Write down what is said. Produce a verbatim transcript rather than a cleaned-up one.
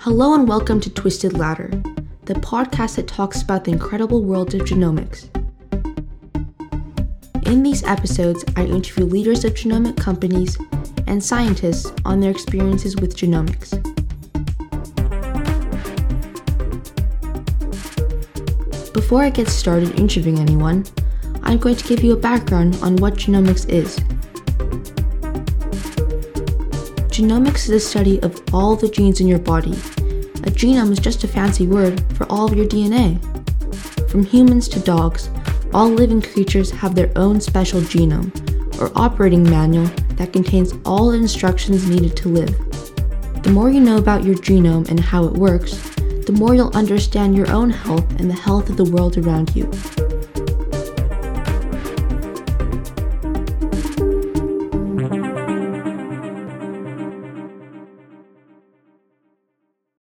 Hello and welcome to Twisted Ladder, the podcast that talks about the incredible world of genomics. In these episodes, I interview leaders of genomic companies and scientists on their experiences with genomics. Before I get started interviewing anyone, I'm going to give you a background on what genomics is. Genomics is the study of all the genes in your body. A genome is just a fancy word for all of your D N A. From humans to dogs, all living creatures have their own special genome, or operating manual, that contains all the instructions needed to live. The more you know about your genome and how it works, the more you'll understand your own health and the health of the world around you.